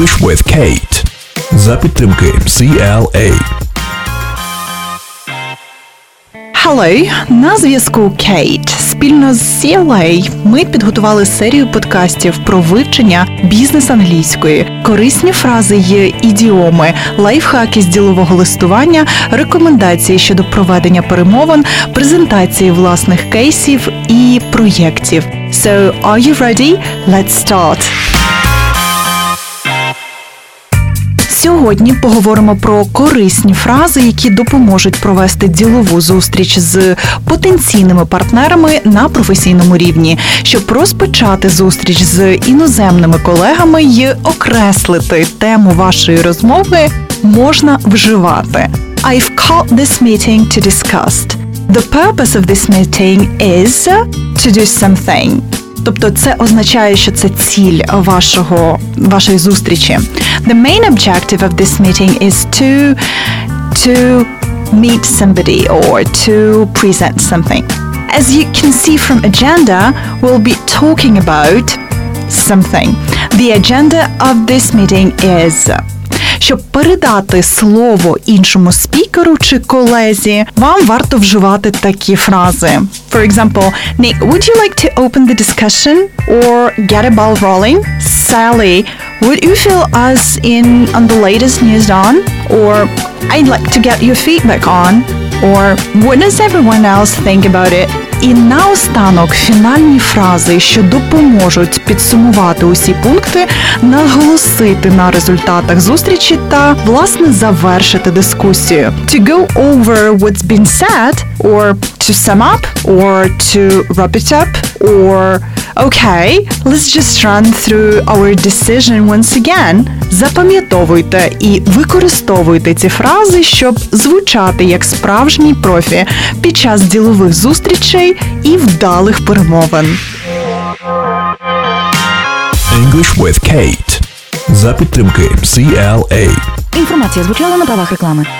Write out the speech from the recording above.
English with Kate за підтримки CLA. Hello, на зв'язку Кейт. Спільно з CLA ми підготували серію подкастів про вивчення бізнес-англійської. Корисні фрази є ідіоми, лайфхаки з ділового листування, рекомендації щодо проведення перемовин, презентації власних кейсів і проєктів. So, are you ready? Let's start! Сьогодні поговоримо про корисні фрази, які допоможуть провести ділову зустріч з потенційними партнерами на професійному рівні, щоб розпочати зустріч з іноземними колегами і окреслити тему вашої розмови, можна вживати. I've called this meeting to discuss. The purpose of this meeting is to do something. Тобто це означає, що це ціль вашої зустрічі. The main objective of this meeting is to meet somebody or to present something. As you can see from agenda, we'll be talking about something. The agenda of this meeting is... Щоб передати слово іншому спікеру чи колезі, вам варто вживати такі фрази. For example, Nick, would you like to open the discussion or get a ball rolling? Sally, would you fill us in on the latest news on? Or I'd like to get your feedback on? Or what does everyone else think about it? І наостанок фінальні фрази, що допоможуть підсумувати усі пункти, наголосити на результатах зустрічі та, власне, завершити дискусію. To go over what's been said, or to sum up, or to wrap it up, or okay, let's just run through our decision once again. Запам'ятовуйте і використовуйте ці фрази, щоб звучати як справжній профі під час ділових зустрічей і вдалих перемовин. English with Kate за підтримки CLA. Інформація звучала на правах реклами.